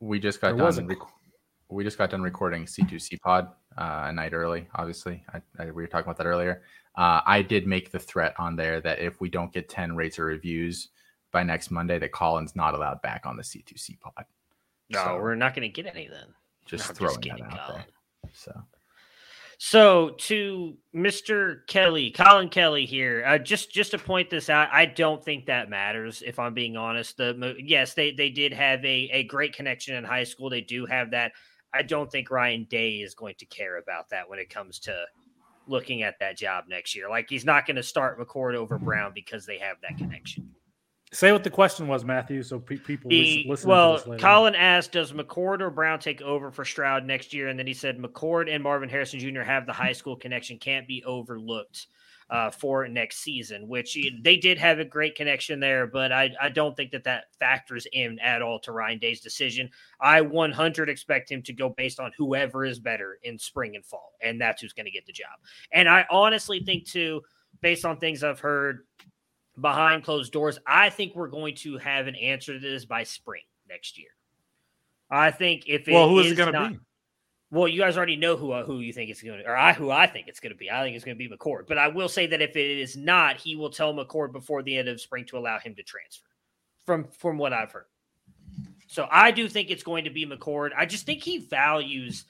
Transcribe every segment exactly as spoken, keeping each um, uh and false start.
we just got there done. Rec- we just got done recording C two C Pod uh, a night early. Obviously, I, I, we were talking about that earlier. Uh, I did make the threat on there that if we don't get ten rates or reviews by next Monday, that Colin's not allowed back on the C two C Pod. No, so, we're not going to get any then. Just no, throwing just kidding, that out Colin. There. So. So to Mister Kelly, Colin Kelly here, uh, just just to point this out, I don't think that matters, if I'm being honest. The Yes, they, they did have a, a great connection in high school. They do have that. I don't think Ryan Day is going to care about that when it comes to looking at that job next year. Like, he's not going to start McCord over Brown because they have that connection. Say what the question was, Matthew, so pe- people the, listen well, to this later. Colin asked, does McCord or Brown take over for Stroud next year? And then he said McCord and Marvin Harrison Junior have the high school connection, can't be overlooked uh, for next season, which they did have a great connection there, but I, I don't think that that factors in at all to Ryan Day's decision. I one hundred percent expect him to go based on whoever is better in spring and fall, and that's who's going to get the job. And I honestly think, too, based on things I've heard behind closed doors, I think we're going to have an answer to this by spring next year. I think if it well, who is, is it going to be? Well, you guys already know who uh, who you think it's going to, or I who I think it's going to be. I think it's going to be McCord. But I will say that if it is not, he will tell McCord before the end of spring to allow him to transfer. From from what I've heard, so I do think it's going to be McCord. I just think he values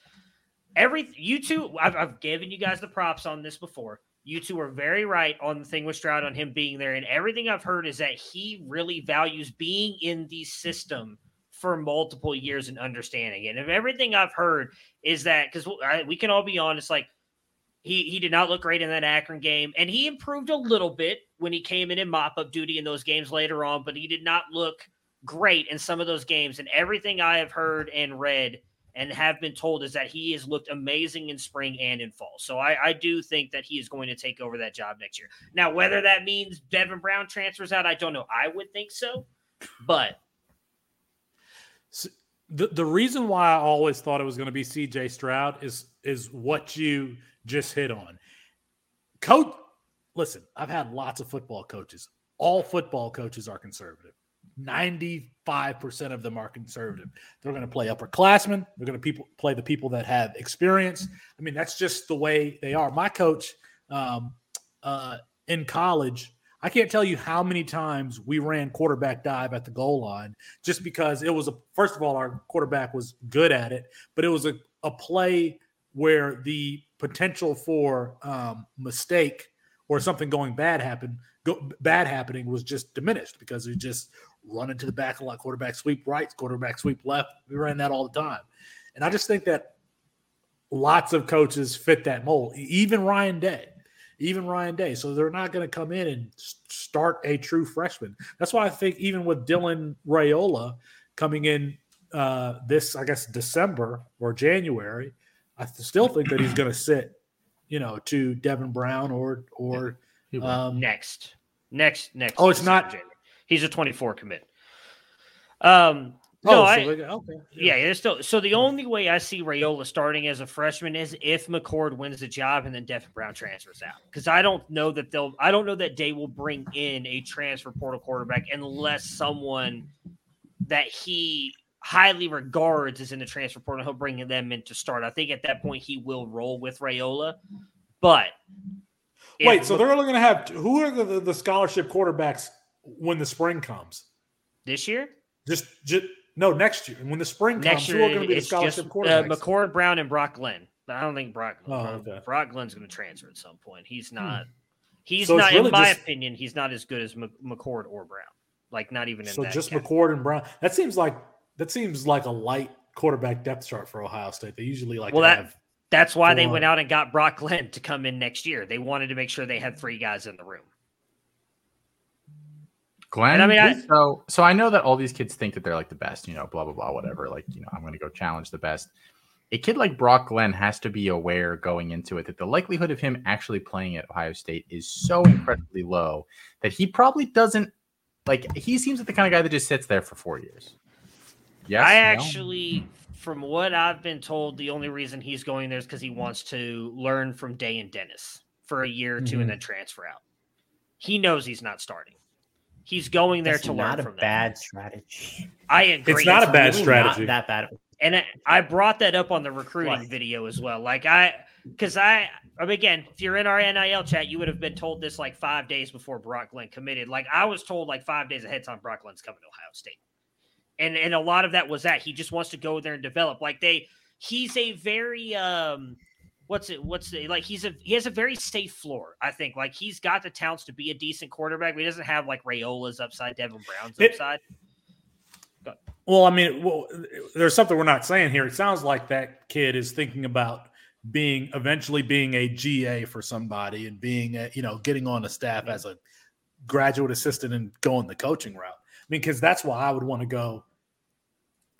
every. You two, I've, I've given you guys the props on this before. You two are very right on the thing with Stroud on him being there. And everything I've heard is that he really values being in the system for multiple years and understanding it. And if everything I've heard is that, because we can all be honest, like he, he did not look great in that Akron game. And he improved a little bit when he came in in mop-up duty in those games later on, but he did not look great in some of those games. And everything I have heard and read and have been told is that he has looked amazing in spring and in fall. So I, I do think that he is going to take over that job next year. Now, whether that means Devin Brown transfers out, I don't know. I would think so, but. So the, the reason why I always thought it was going to be C J. Stroud is, is what you just hit on. Coach, listen, I've had lots of football coaches. All football coaches are conservative. ninety-five percent of them are conservative. They're going to play upperclassmen. They're going to people, play the people that have experience. I mean, that's just the way they are. My coach um, uh, in college, I can't tell you how many times we ran quarterback dive at the goal line just because it was a – first of all, our quarterback was good at it, but it was a, a play where the potential for um, mistake or something going bad happened go, bad happening was just diminished because it just – run into the back a lot, quarterback sweep right, quarterback sweep left. We ran that all the time. And I just think that lots of coaches fit that mold, even Ryan Day, even Ryan Day. So they're not going to come in and start a true freshman. That's why I think even with Dylan Raiola coming in uh, this, I guess, December or January, I still think that he's going to sit, you know, to Devin Brown or or um, next, next, next. Oh, it's not January. He's a twenty-four commit. Um, no, oh, so I, okay. yeah, yeah still, so the only way I see Raiola starting as a freshman is if McCord wins the job and then Devin Brown transfers out. Because I don't know that they'll, I don't know that Day will bring in a transfer portal quarterback unless someone that he highly regards is in the transfer portal. He'll bring them in to start. I think at that point he will roll with Raiola, but wait, if, so they're only going to have who are the, the scholarship quarterbacks? When the spring comes, this year, just just no next year. And when the spring next comes, year, who are going to be the scholarship quarterbacks? Uh, McCord, Brown, and Brock Glenn. I don't think Brock. Oh, okay. Brock Glenn's going to transfer at some point. He's not. Hmm. He's so not. Really in my just, opinion, he's not as good as McCord or Brown. Like not even in so that just category. McCord and Brown. That seems like that seems like a light quarterback depth chart for Ohio State. They usually like well, to that, have. That's why they on. went out and got Brock Glenn to come in next year. They wanted to make sure they had three guys in the room. Glenn, I mean, I, so so I know that all these kids think that they're like the best, you know, blah blah blah, whatever. Like, you know, I'm going to go challenge the best. A kid like Brock Glenn has to be aware going into it that the likelihood of him actually playing at Ohio State is so incredibly low that he probably doesn't like. He seems like the kind of guy that just sits there for four years. Yes, I no? actually, from what I've been told, the only reason he's going there is because he wants to learn from Day and Dennis for a year or two mm-hmm. and then transfer out. He knows he's not starting. He's going there That's to learn from that. Not a bad strategy. I agree. It's not it's a bad really strategy. Not that bad. And I, I brought that up on the recruiting right. video as well. Like I, because I, I mean, again, if you're in our N I L chat, you would have been told this like five days before Brock Glenn committed. Like I was told like five days ahead of time Brock Glenn's coming to Ohio State. And and a lot of that was that he just wants to go there and develop. Like they, he's a very um, what's it? What's it like? He's a he has a very safe floor. I think like he's got the talents to be a decent quarterback. But he doesn't have like Raiola's upside, Devin Brown's upside. It, well, I mean, well, there's something we're not saying here. It sounds like that kid is thinking about being eventually being a G A for somebody and being a, you know getting on a staff as a graduate assistant and going the coaching route. I mean, because that's why I would want to go,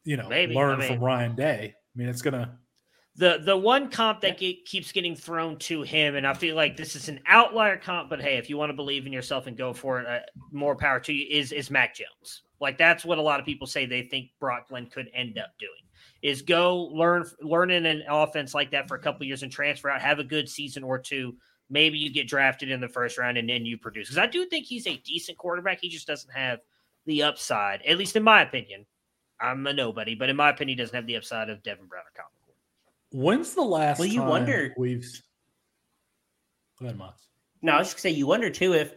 you know, Maybe. learn I mean, from Ryan Day. I mean, it's going to – the the one comp that yeah. ge- keeps getting thrown to him, and I feel like this is an outlier comp, but, hey, if you want to believe in yourself and go for it, uh, more power to you, is, is Mac Jones. Like, that's what a lot of people say they think Brock Glenn could end up doing, is go learn, learn in an offense like that for a couple of years and transfer out, have a good season or two. Maybe you get drafted in the first round and then you produce. Because I do think he's a decent quarterback. He just doesn't have – the upside, at least in my opinion. I'm a nobody, but in my opinion, he doesn't have the upside of Devin Brown or McCord. When's the last well, you time wonder, we've – go ahead, Moss. No, I was just going to say, you wonder, too, if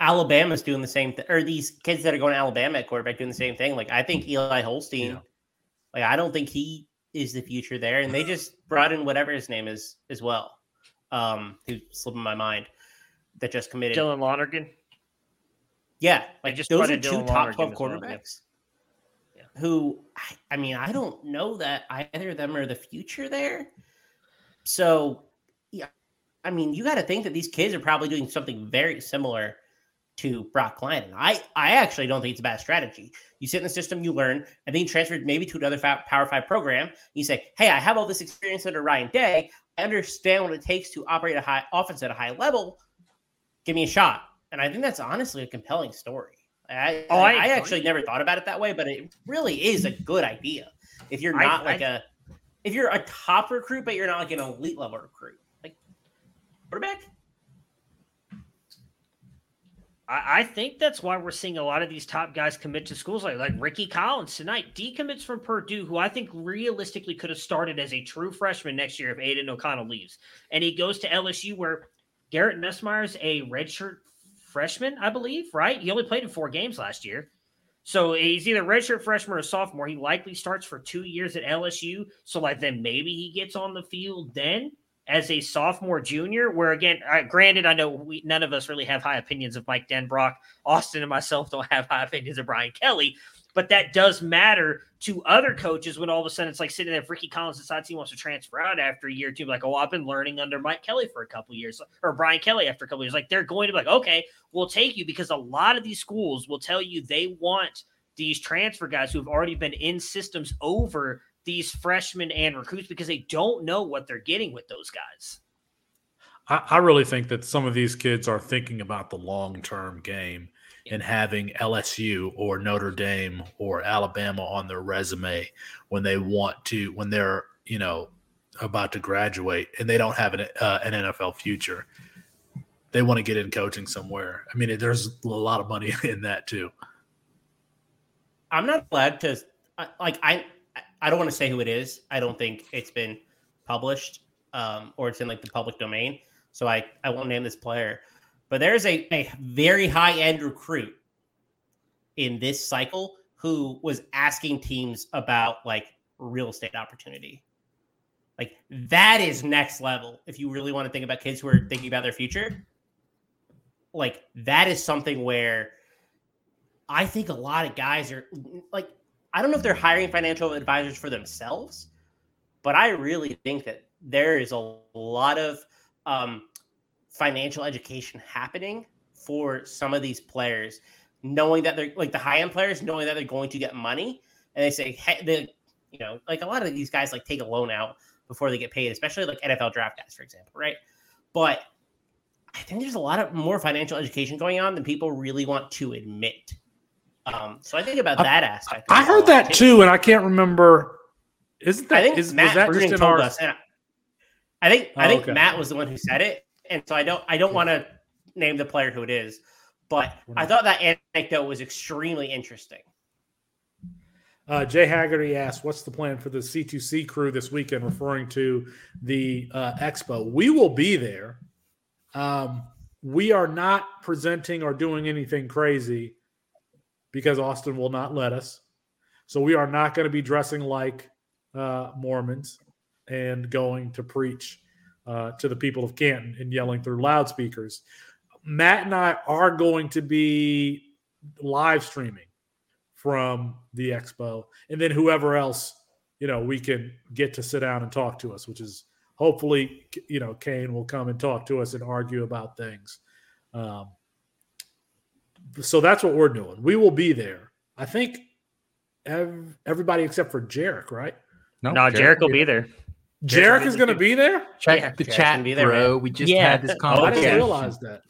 Alabama's doing the same thing, or these kids that are going to Alabama at quarterback doing the same thing. Like, I think Eli Holstein, yeah. like, I don't think he is the future there, and they just brought in whatever his name is as well, um, who's slipping my mind, that just committed. Dylan Lonergan. Yeah, like just those are two top twelve quarterbacks yeah. who, I mean, I don't know that either of them are the future there. So, yeah, I mean, you got to think that these kids are probably doing something very similar to Brock Glenn. I, I actually don't think it's a bad strategy. You sit in the system, you learn, and then you transfer maybe to another Power five program. And you say, hey, I have all this experience under Ryan Day. I understand what it takes to operate a high offense at a high level. Give me a shot. And I think that's honestly a compelling story. I, oh, I, I actually never thought about it that way, but it really is a good idea. If you're not I, like I, a, if you're a top recruit, but you're not like an elite level recruit, like quarterback. I, I think that's why we're seeing a lot of these top guys commit to schools like, like Ricky Collins tonight, decommits from Purdue, who I think realistically could have started as a true freshman next year if Aiden O'Connell leaves. And he goes to L S U where Garrett Nussmeier's a redshirt freshman, I believe, right? He only played in four games last year. So he's either redshirt freshman or sophomore. He likely starts for two years at L S U. So like then maybe he gets on the field then as a sophomore junior, where again, I, granted, I know we, none of us really have high opinions of Mike Denbrock. Austin and myself don't have high opinions of Brian Kelly, but that does matter to other coaches when all of a sudden it's like sitting there, if Ricky Collins decides he wants to transfer out after a year or two, like, oh, I've been learning under Mike Kelly for a couple of years, or Brian Kelly after a couple of years. Like, they're going to be like, okay, we'll take you, because a lot of these schools will tell you they want these transfer guys who have already been in systems over these freshmen and recruits because they don't know what they're getting with those guys. I, I really think that some of these kids are thinking about the long-term game and having L S U or Notre Dame or Alabama on their resume when they want to, when they're, you know, about to graduate and they don't have an, uh, an N F L future. They want to get in coaching somewhere. I mean, there's a lot of money in that too. I'm not glad to, like, I, I don't want to say who it is. I don't think it's been published um, or it's in like the public domain. So I, I won't name this player. But there's a, a very high-end recruit in this cycle who was asking teams about, like, real estate opportunity. Like, that is next level. If you really want to think about kids who are thinking about their future, like, that is something where I think a lot of guys are, like, I don't know if they're hiring financial advisors for themselves, but I really think that there is a lot of um, – financial education happening for some of these players, knowing that they're like the high end players, knowing that they're going to get money. And they say, hey, they, you know, like a lot of these guys like take a loan out before they get paid, especially like N F L draft guys, for example. Right. But I think there's a lot of more financial education going on than people really want to admit. Um, so I think about I, that aspect. I, I heard that too. And I can't remember. Isn't that, I think is, Matt is that Bruton told our... us? And I, I think, oh, I think okay. Matt was the one who said it. And so I don't I don't want to name the player who it is, But I thought that anecdote was extremely interesting. Uh, Jay Haggerty asks, what's the plan for the C two C crew this weekend, referring to the uh, expo? We will be there. Um, we are not presenting or doing anything crazy because Austin will not let us. So we are not going to be dressing like uh, Mormons and going to preach uh, to the people of Canton and yelling through loudspeakers. Matt and I are going to be live streaming from the expo, and then whoever else, you know, we can get to sit down and talk to us, which is hopefully, you know, Kane will come and talk to us and argue about things. Um, so that's what we're doing. We will be there. I think ev- everybody except for Jarek, right? No, no Jarek will be there. Jarek is going to be there? Check yeah, the Jarek's chat, be there, bro. Man. We just yeah. had this conversation. Oh, I didn't realize that.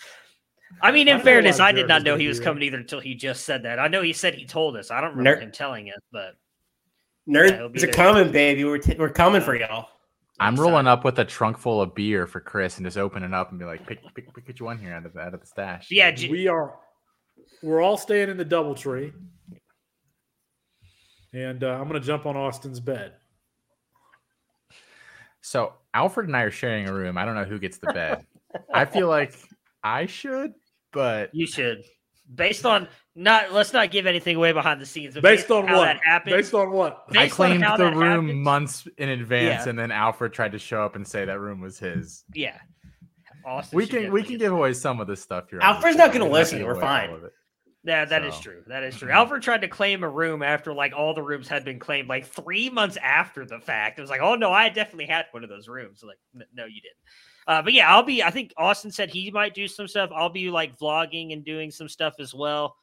I mean, in I fairness, I did not know he was coming either until he just said that. I know he said he told us. I don't remember Nerd. him telling us, but... Nerds yeah, are coming, baby. We're, t- we're coming for y'all. I'm Inside. rolling up with a trunk full of beer for Chris and just opening up and be like, pick pick, pick which one here out of the, out of the stash. Yeah, G- we are... We're all staying in the DoubleTree. And uh, I'm going to jump on Austin's bed. So Alfred and I are sharing a room. I don't know who gets the bed. I feel like I should, but you should. Based on not, let's not give anything away behind the scenes. But based, based on how what that happened, based on what based I claimed on the room happened. months in advance, yeah. and then Alfred tried to show up and say that room was his. Yeah, Austin we can we can give away some of this stuff here. Alfred's not going to listen. We're fine. Yeah, that so. is true. That is true. Alfred tried to claim a room after like all the rooms had been claimed, like three months after the fact. It was like, oh no, I definitely had one of those rooms. Like, no, you didn't. Uh, but yeah, I'll be, I think Austin said he might do some stuff. I'll be like vlogging and doing some stuff as well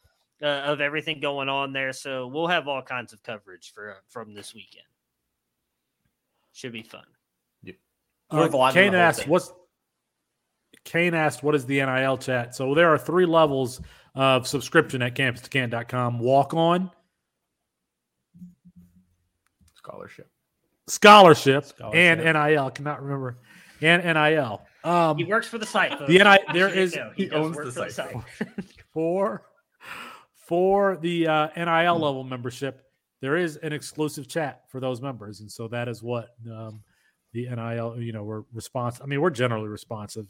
uh, of everything going on there. So we'll have all kinds of coverage for, from this weekend. Should be fun. Yeah. Uh, Kane asked, what's, Kane asked, what is the N I L chat? So there are three levels of subscription at campus to can dot com. Walk on. Scholarship. Scholarship. Scholarship. And N I L. I cannot remember. And N I L. Um, he works for the site. Folks. The N I L, there is, know. he, he owns the site. The site. for, for the uh, N I L level membership, there is an exclusive chat for those members. And so that is what um, the N I L, you know, we're responsive. I mean, we're generally responsive.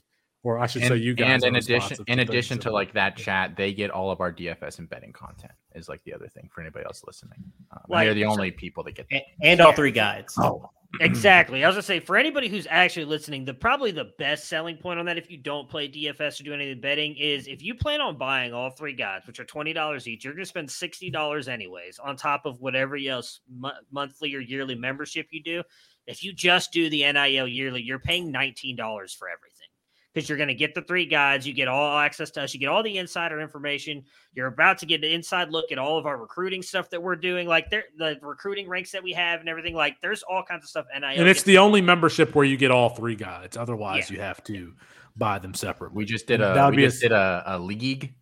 Or I should and, say you guys. And in addition, in addition to like that chat, they get all of our D F S and betting content is like the other thing for anybody else listening. Um, like, they're the only people that get that. And all three guides. Oh, exactly. I was gonna say for anybody who's actually listening, the probably the best selling point on that, if you don't play D F S or do any of the betting, is if you plan on buying all three guides, which are twenty dollars each, you're gonna spend sixty dollars anyways on top of whatever else m- monthly or yearly membership you do. If you just do the N I L yearly, you're paying nineteen dollars for everything. Because you're going to get the three guides, you get all access to us, you get all the insider information. You're about to get an inside look at all of our recruiting stuff that we're doing, like the recruiting ranks that we have and everything. Like there's all kinds of stuff. N I L and it's the only membership where you get all three guides. Otherwise, yeah. you have to buy them separate. We just did a we just did a, a league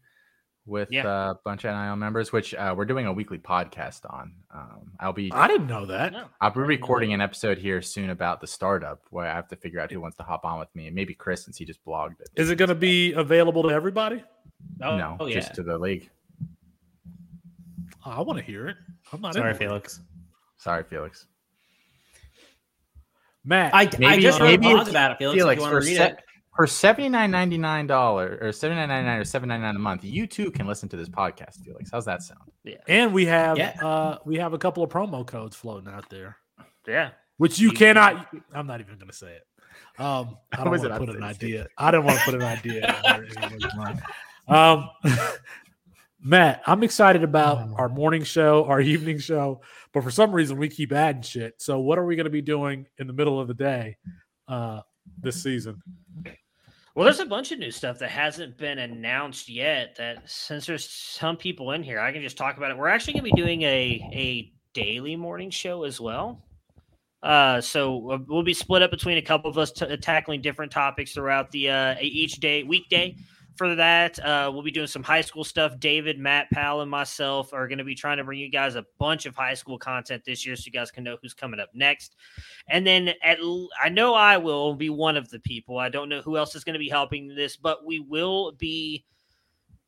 with yeah. a bunch of N I L members, which uh, we're doing a weekly podcast on. Um, I'll be I didn't know that. No. I'll be recording an episode here soon about the startup where I have to figure out who wants to hop on with me and maybe Chris since he just blogged it. Is it going to be available to everybody? Oh, no, oh, yeah. just to the league. I want to hear it. I'm not Sorry, Felix. It. Sorry, Felix. Matt, I, maybe, I just maybe heard about it, Felix. Felix if you want to read set- it. For seventy-nine ninety-nine dollars or seventy-nine ninety-nine or seven ninety-nine a month, you too can listen to this podcast, Felix. How's that sound? Yeah. And we have yeah. uh, we have a couple of promo codes floating out there. Yeah. Which you, you cannot – I'm not even going to say it. Um, I don't want to put an idea. I don't want to put an idea. um, Matt, I'm excited about oh. our morning show, our evening show, but for some reason we keep adding shit. So what are we going to be doing in the middle of the day uh, this season? Well, there's a bunch of new stuff that hasn't been announced yet that since there's some people in here, I can just talk about it. We're actually going to be doing a, a daily morning show as well. Uh, so we'll be split up between a couple of us t- tackling different topics throughout the uh, each day, weekday. For that, uh, we'll be doing some high school stuff. David, Matt, Powell, and myself are going to be trying to bring you guys a bunch of high school content this year so you guys can know who's coming up next. And then at l- I know I will be one of the people. I don't know who else is going to be helping this, but we will be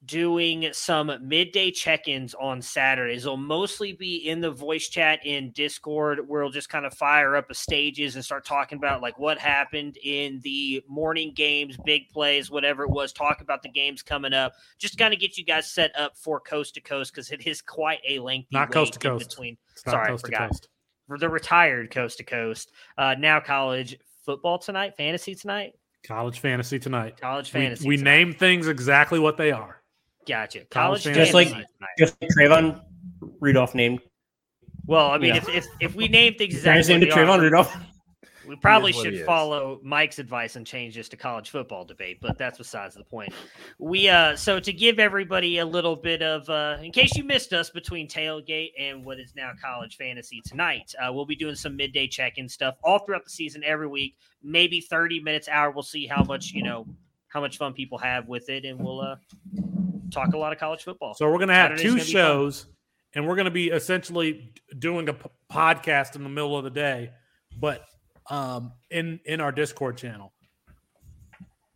doing some midday check-ins on Saturdays. They'll mostly be in the voice chat in Discord, where we'll just kind of fire up a stages and start talking about like what happened in the morning games, big plays, whatever it was, talk about the games coming up, just kind of get you guys set up for Coast to Coast, because it is quite a lengthy not coast to coast between it's sorry coast I forgot coast. For the retired Coast to Coast, uh now College Football Tonight, Fantasy Tonight, College Fantasy Tonight, College Fantasy we, we tonight. Name things exactly what they are. Gotcha. College, College just like just like Trayvon Rudolph named. Well, I mean, yeah. if, if if we name things exactly what Trayvon Rudolph, we probably should follow Mike's advice and change this to college football debate, but that's besides the point. We uh, so to give everybody a little bit of, uh, in case you missed us between tailgate and what is now College Fantasy Tonight, uh, we'll be doing some midday check-in stuff all throughout the season every week, maybe thirty minutes, hour. We'll see how much you know, how much fun people have with it, and we'll uh. talk a lot of college football. So we're going to have Saturday's two shows, and we're going to be essentially doing a p- podcast in the middle of the day, but um, in, in our Discord channel.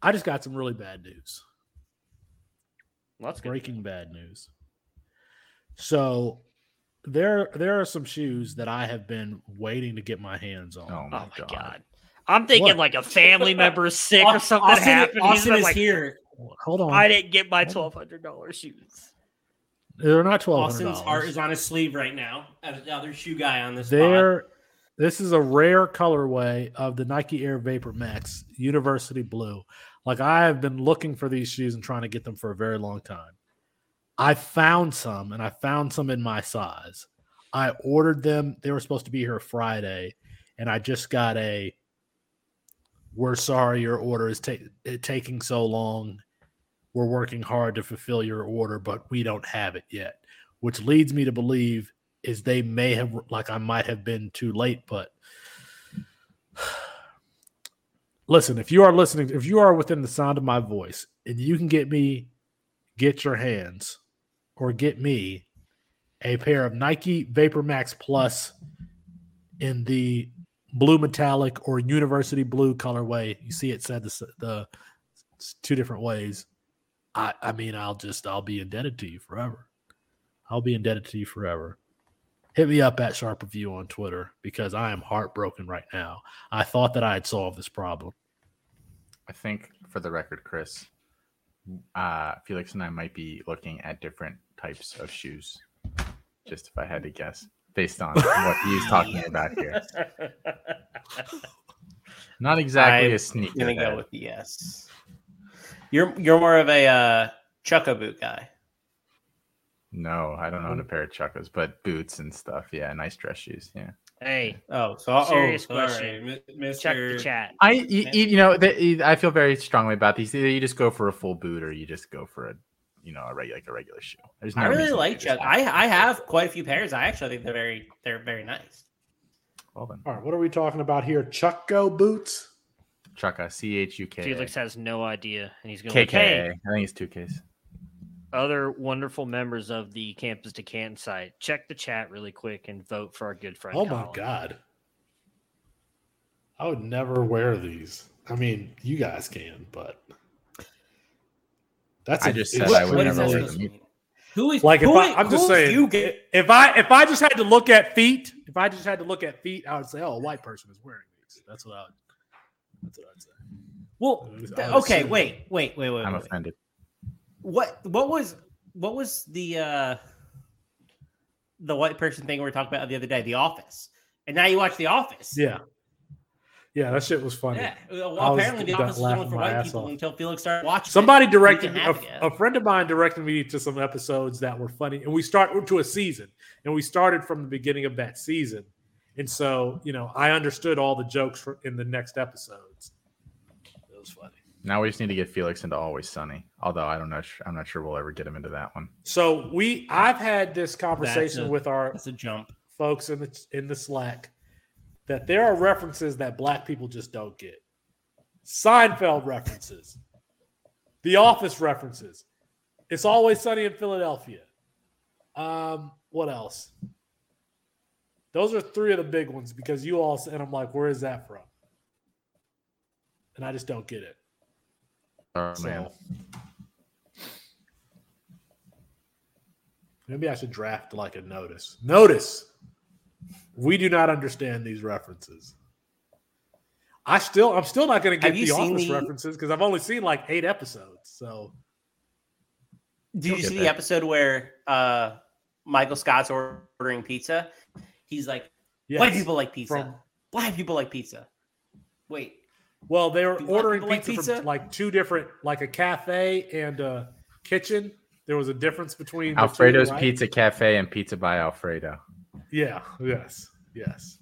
I just got some really bad news. Well, that's good. Breaking bad news. So there, there are some shoes that I have been waiting to get my hands on. Oh, my, oh my God. God. I'm thinking what? Like a family member is sick or something. Austin, happened. Austin is like, here. Hold on. I didn't get my twelve hundred dollars shoes. They're not twelve hundred dollars. Austin's heart is on his sleeve right now. As the other shoe guy on this They're, pod. This is a rare colorway of the Nike Air VaporMax University Blue. Like, I have been looking for these shoes and trying to get them for a very long time. I found some, and I found some in my size. I ordered them. They were supposed to be here Friday, and I just got a, we're sorry your order is ta- taking so long. We're working hard to fulfill your order, but we don't have it yet, which leads me to believe is they may have, like I might have been too late, but listen, if you are listening, if you are within the sound of my voice and you can get me, get your hands or get me a pair of Nike VaporMax Plus in the blue metallic or university blue colorway. You see it said the, the two different ways. I, I mean, I'll just, I'll be indebted to you forever. I'll be indebted to you forever. Hit me up at Sharp Review on Twitter, because I am heartbroken right now. I thought that I had solved this problem. I think, for the record, Chris, uh, Felix and I might be looking at different types of shoes, just if I had to guess, based on what he's talking about here. Not exactly I'm a sneak. I'm going to go with the yes. You're you're more of a uh, Chukka boot guy. No, I don't own a pair of Chukkas, but boots and stuff. Yeah, nice dress shoes. Yeah. Hey. Oh, so serious oh, question, Mister Check the chat. I you, you know the, I feel very strongly about these. Either you just go for a full boot, or you just go for a you know a regular like a regular shoe. There's no I really like Chukka. I I have quite a few pairs. I actually think they're very they're very nice. Well then. All right, what are we talking about here? Chukko boots. Chukka, C H U K A. Felix has no idea, and he's going to K K A. I think it's two Ks. Other wonderful members of the Campus to Canton site, check the chat really quick and vote for our good friend. Oh, Colin. My God. I would never wear these. I mean, you guys can, but that's I a, just said I would never wear them. Who is like? Who if I, I'm just saying, you get? if I if I just had to look at feet, if I just had to look at feet, I would say, oh, a white person is wearing these. That's what I would. That's what I'd say. Well, th- okay, wait, wait, wait, wait. I'm wait. offended. What? What was? What was the uh, the white person thing we were talking about the other day? The Office, and now you watch The Office. Yeah, yeah, that shit was funny. Yeah, well, apparently The Office was only for white people off. Until Felix started watching. Somebody it, directed me, a, a friend of mine directed me to some episodes that were funny, and we start to a season, and we started from the beginning of that season. And so, you know, I understood all the jokes for, in the next episodes. It was funny. Now we just need to get Felix into Always Sunny. Although I don't know, I'm not sure we'll ever get him into that one. So we, I've had this conversation a, with our that's a jump. folks in the in the Slack that there are references that black people just don't get. Seinfeld references, The Office references. It's Always Sunny in Philadelphia. Um, what else? Those are three of the big ones because you all – and I'm like, where is that from? And I just don't get it. Oh, so, man. Maybe I should draft like a notice. Notice, we do not understand these references. I still, I'm still not going to get the Office the... references because I've only seen like eight episodes. So, did you see that. The episode where uh, Michael Scott's ordering pizza? He's like, yes. "White people like pizza. From... Black people like pizza." Wait. Well, they were ordering pizza, like pizza from like two different, like a cafe and a kitchen. There was a difference between Alfredo's two, right? Pizza Cafe and Pizza by Alfredo. Yeah. Yes. Yes.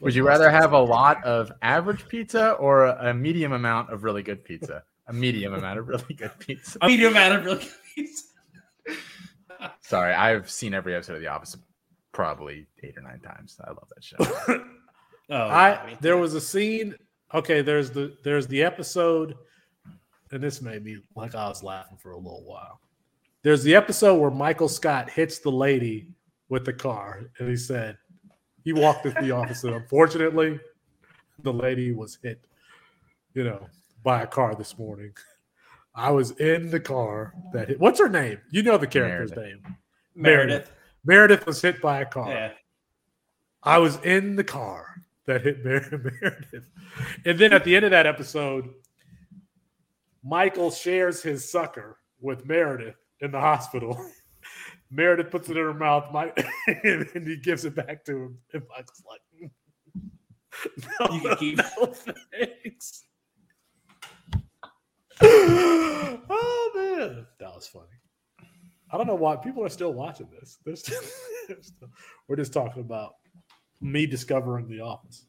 Would you rather have a lot of average pizza or a medium amount of really good pizza? A medium amount of really good pizza. A medium amount of really good pizza. Sorry, I've seen every episode of The Office probably eight or nine times. I love that show. Oh, I there was a scene. Okay, there's the there's the episode, and this made me like I was laughing for a little while. There's the episode where Michael Scott hits the lady with the car, and he said he walked into the office, and unfortunately, the lady was hit, you know, by a car this morning. I was in the car that hit. What's her name? You know the character's Meredith. name. Meredith. Meredith was hit by a car. Yeah. I was in the car that hit Meredith. And then at the end of that episode, Michael shares his sucker with Meredith in the hospital. Meredith puts it in her mouth, Mike, and he gives it back to him. And Michael's like, no, you can keep no, thanks. Oh, man. That was funny. I don't know why people are still watching this. They're still, they're still, we're just talking about me discovering The Office.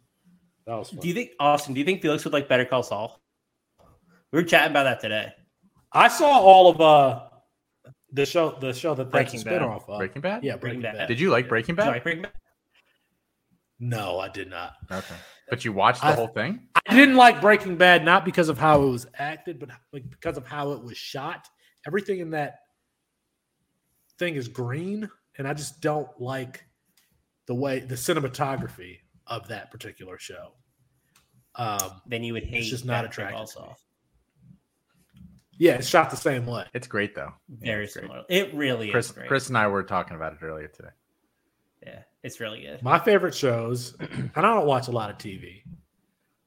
That was funny. Do you think, Austin, do you think Felix would like Better Call Saul? We were chatting about that today. I saw all of uh, the show the show that Breaking Bad. Spin-off of. Breaking Bad? Yeah, Breaking, Breaking Bad. Bad. Did you like Breaking Bad? Did you like Breaking Bad? No, I did not. Okay. But you watched the I, whole thing? I didn't like Breaking Bad, not because of how it was acted, but like because of how it was shot. Everything in that thing is green, and I just don't like the way the cinematography of that particular show. Um, then you would hate. It's just not attractive. Also, yeah, it's shot the same way. It's great though. Very similar. It really Chris, is. Great. Chris and I were talking about it earlier today. Yeah, it's really good. My favorite shows, and I don't watch a lot of T V.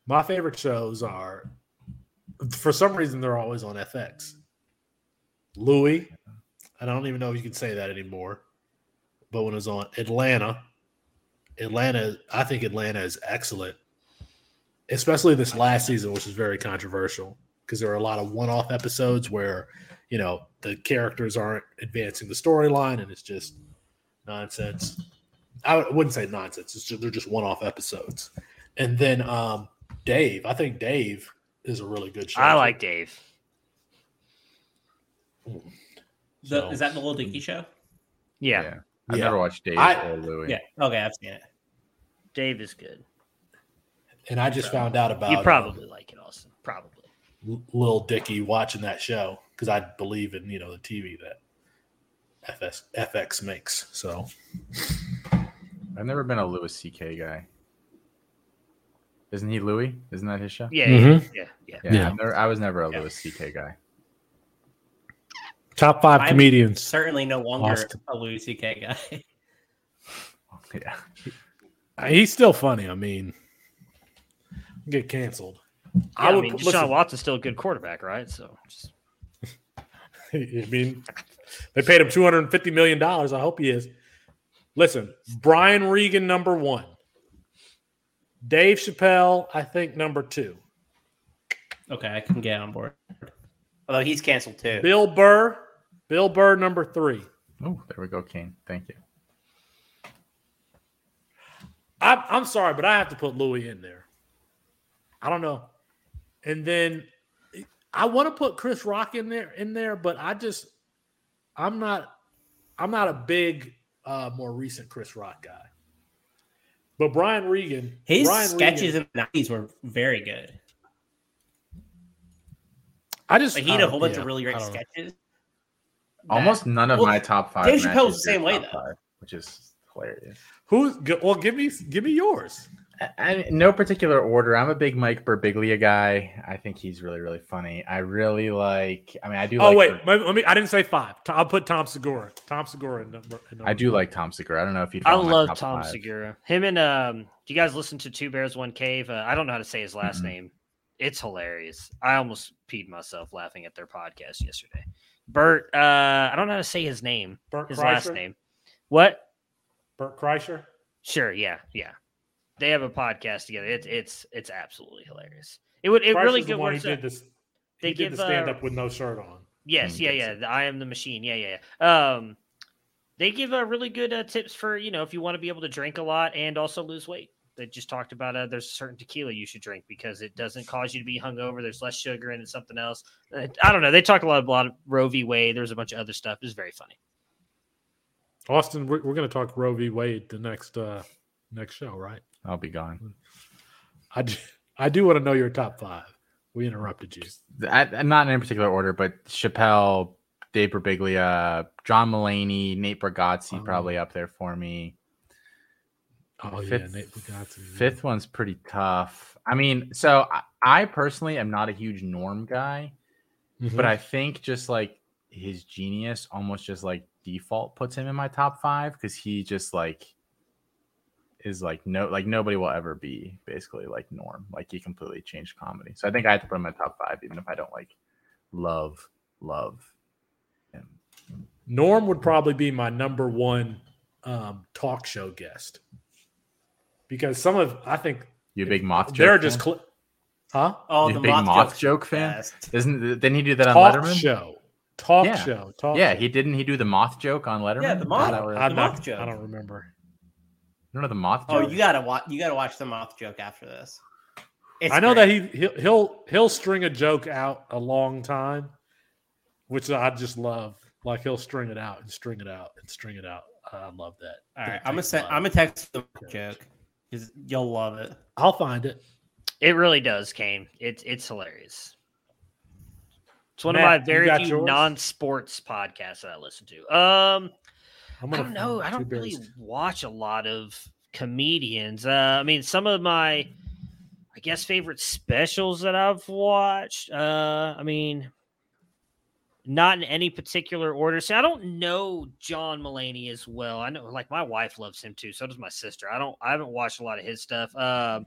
My favorite shows are, for some reason, they're always on F X. Louie, I don't even know if you can say that anymore, but when it was on Atlanta. Atlanta, I think Atlanta is excellent, especially this last season, which is very controversial because there are a lot of one-off episodes where, you know, the characters aren't advancing the storyline and it's just nonsense. I wouldn't say nonsense. It's just, they're just one-off episodes. And then um, Dave, I think Dave is a really good show. I like Dave. So, the, is that the Lil Dicky show? Yeah. yeah. I've yeah. never watched Dave I, or Louie. Yeah, okay, I've seen it. Dave is good. And I just so, found out about... You probably um, like it, Austin. Probably. Lil Dicky watching that show, because I believe in, you know, the T V that F S, F X makes, so... I've never been a Louis C K guy. Isn't he Louie? Isn't that his show? Yeah, mm-hmm. yeah, yeah. yeah, yeah. Never, I was never a yeah. Louis C K guy. Top five I'm comedians. Certainly no longer Austin. A Louis C K guy. Yeah, he's still funny. I mean, get canceled. Yeah, I would. I mean, Deshaun Watson's still a good quarterback, right? So, just... I mean, they paid him two hundred and fifty million dollars. I hope he is. Listen, Brian Regan number one, Dave Chappelle I think number two. Okay, I can get on board. Although he's canceled too. Bill Burr. Bill Burr, number three. Oh, there we go, Kane. Thank you. I, I'm sorry, but I have to put Louie in there. I don't know. And then I want to put Chris Rock in there, in there, but I just I'm not I'm not a big, uh, more recent Chris Rock guy. But Brian Regan, his Brian sketches Regan, in the nineties were very good. I just like he had a whole bunch yeah, of really great sketches. Almost none of well, my top five. Dave Chappelle's the same way though, five, which is hilarious. Who's well? Give me, give me yours. I, no particular order. I'm a big Mike Birbiglia guy. I think he's really, really funny. I really like. I mean, I do. Oh like wait, Bur- let me. I didn't say five. I'll put Tom Segura. Tom Segura. In number, in number I do like Tom Segura. I don't know if you. I love Tom five. Segura. Him and um. Do you guys listen to Two Bears One Cave? Uh, I don't know how to say his last mm-hmm. name. It's hilarious. I almost peed myself laughing at their podcast yesterday. Bert. Uh, I don't know how to say his name. Bert his Kreischer? Last name. What? Bert Kreischer. Sure. Yeah. Yeah. They have a podcast together. It's it's it's absolutely hilarious. It would it Price really good works. He did this. They he give, did the stand up uh, with no shirt on. Yes, yeah, yeah. The I am the machine. Yeah, yeah. yeah. Um, they give a uh, really good uh, tips for you know if you want to be able to drink a lot and also lose weight. They just talked about uh, there's a certain tequila you should drink because it doesn't cause you to be hungover. There's less sugar in it. Something else. I don't know. They talk a lot, a lot of Roe v. Wade. There's a bunch of other stuff. It's very funny. Austin, we're, we're going to talk Roe v. Wade the next uh, next show, right? I'll be gone. I do, I do want to know your top five. We interrupted you. I, not in any particular order, but Chappelle, Dave Birbiglia, John Mulaney, Nate Bargatze oh. probably up there for me. Oh, fifth, yeah, Nate Bargatze. Yeah. Fifth one's pretty tough. I mean, so I, I personally am not a huge Norm guy, mm-hmm. but I think just like his genius almost just like default puts him in my top five because he just like – is like no like nobody will ever be basically like Norm. Like he completely changed comedy. So I think I have to put him in my top five, even if I don't like love, love him. Norm would probably be my number one um talk show guest. Because some of I think you a big moth joke. They're just cl- huh? Oh, the big moth, moth joke fan. Isn't didn't he do that on talk Letterman? Show. Talk yeah. show. Talk yeah, show. he didn't he do the moth joke on Letterman? Yeah, the moth, I, I, the moth joke. I don't remember. You know the moth joke? Oh, you gotta watch. You gotta watch the moth joke after this. It's I know great. that he he'll, he'll he'll string a joke out a long time, which I just love. Like he'll string it out and string it out and string it out. I love that. All right, I'm gonna say, I'm gonna text the joke because you'll love it. I'll find it. It really does, Kane. It's it's hilarious. It's one Matt, of my very few yours? non-sports podcasts that I listen to. Um. I don't know. I don't really watch a lot of comedians. Uh, I mean, some of my, I guess, favorite specials that I've watched. Uh, I mean, not in any particular order. See, I don't know John Mulaney as well. I know, like, my wife loves him too. So does my sister. I don't. I haven't watched a lot of his stuff. Um,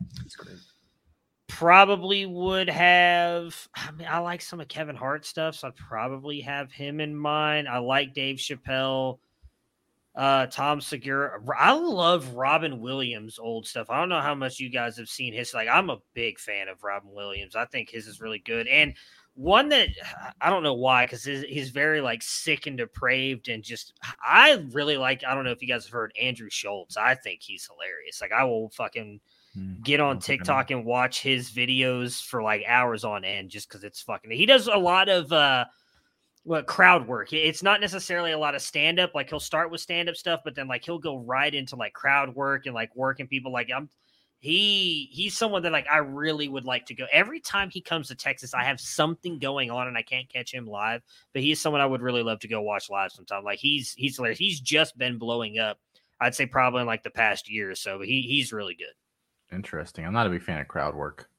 probably would have. I mean, I like some of Kevin Hart's stuff, so I'd probably have him in mind. I like Dave Chappelle. Uh, Tom Segura. I love Robin Williams' old stuff. I don't know how much you guys have seen his. Like, I'm a big fan of Robin Williams. I think his is really good. And one that I don't know why, because he's very like sick and depraved and just. I really like. I don't know if you guys have heard Andrew Schultz. I think he's hilarious. Like, I will fucking get on TikTok and watch his videos for like hours on end just because it's fucking. He does a lot of. uh Well, crowd work. It's not necessarily a lot of stand up. Like he'll start with stand up stuff, but then like he'll go right into like crowd work and like working people. Like I'm, he he's someone that like I really would like to go. Every time he comes to Texas, I have something going on and I can't catch him live. But he's someone I would really love to go watch live sometime. Like he's he's hilarious. He's just been blowing up. I'd say probably in like the past year or so. But he he's really good. Interesting. I'm not a big fan of crowd work.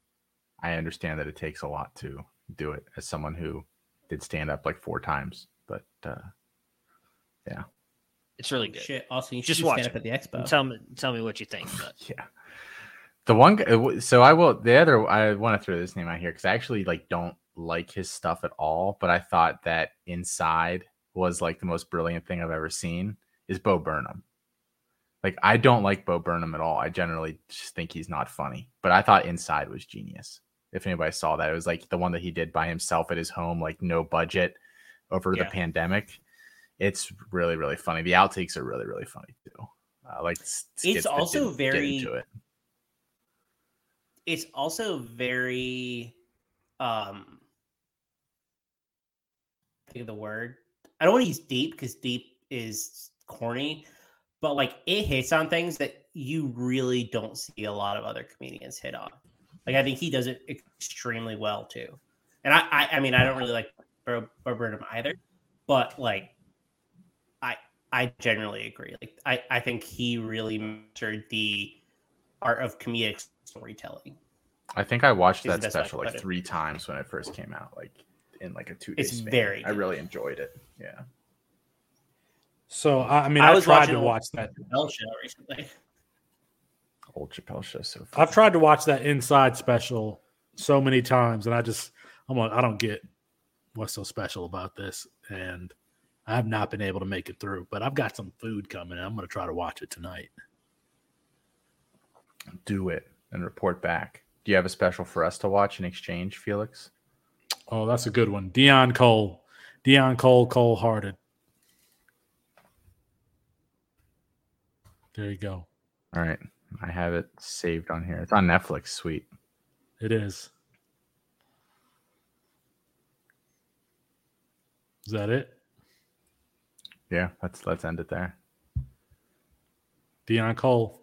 I understand that it takes a lot to do it as someone who. Did stand up like four times, but uh, yeah, it's really good. Shit. Also, you should just watch stand up at the expo. Tell me, tell me what you think. But. yeah, the one. Guy, so I will. The other. I want to throw this name out here because I actually like don't like his stuff at all. But I thought that Inside was like the most brilliant thing I've ever seen. Is Bo Burnham? Like I don't like Bo Burnham at all. I generally just think he's not funny. But I thought Inside was genius. If anybody saw that, it was like the one that he did by himself at his home, like no budget over yeah. the pandemic. It's really, really funny. The outtakes are really, really funny too. Uh, like it's also very, it. it's also very, um, I think of the word, I don't want to use deep because deep is corny, but like it hits on things that you really don't see a lot of other comedians hit on. Like, I think he does it extremely well, too. And I, I, I mean, I don't really like Bo Burnham either, but, like, I I generally agree. Like, I, I think he really mastered the art of comedic storytelling. I think I watched that special like three it. times when it first came out, like in like a two day. It's span. very. I good. really enjoyed it. Yeah. So I mean, I, I was tried to watch that Chappelle show recently. Old Chappelle show. So funny. I've tried to watch that Inside special so many times, and I just I'm like, I don't get what's so special about this, and I've not been able to make it through. But I've got some food coming, and I'm going to try to watch it tonight. Do it and report back. Do you have a special for us to watch in exchange, Felix? Oh, that's a good one. Deion Cole. Deion Cole, cold-hearted. There you go. All right. I have it saved on here. It's on Netflix. Sweet. It is. Is that it? Yeah, let's let's end it there. Deion Cole. Cole.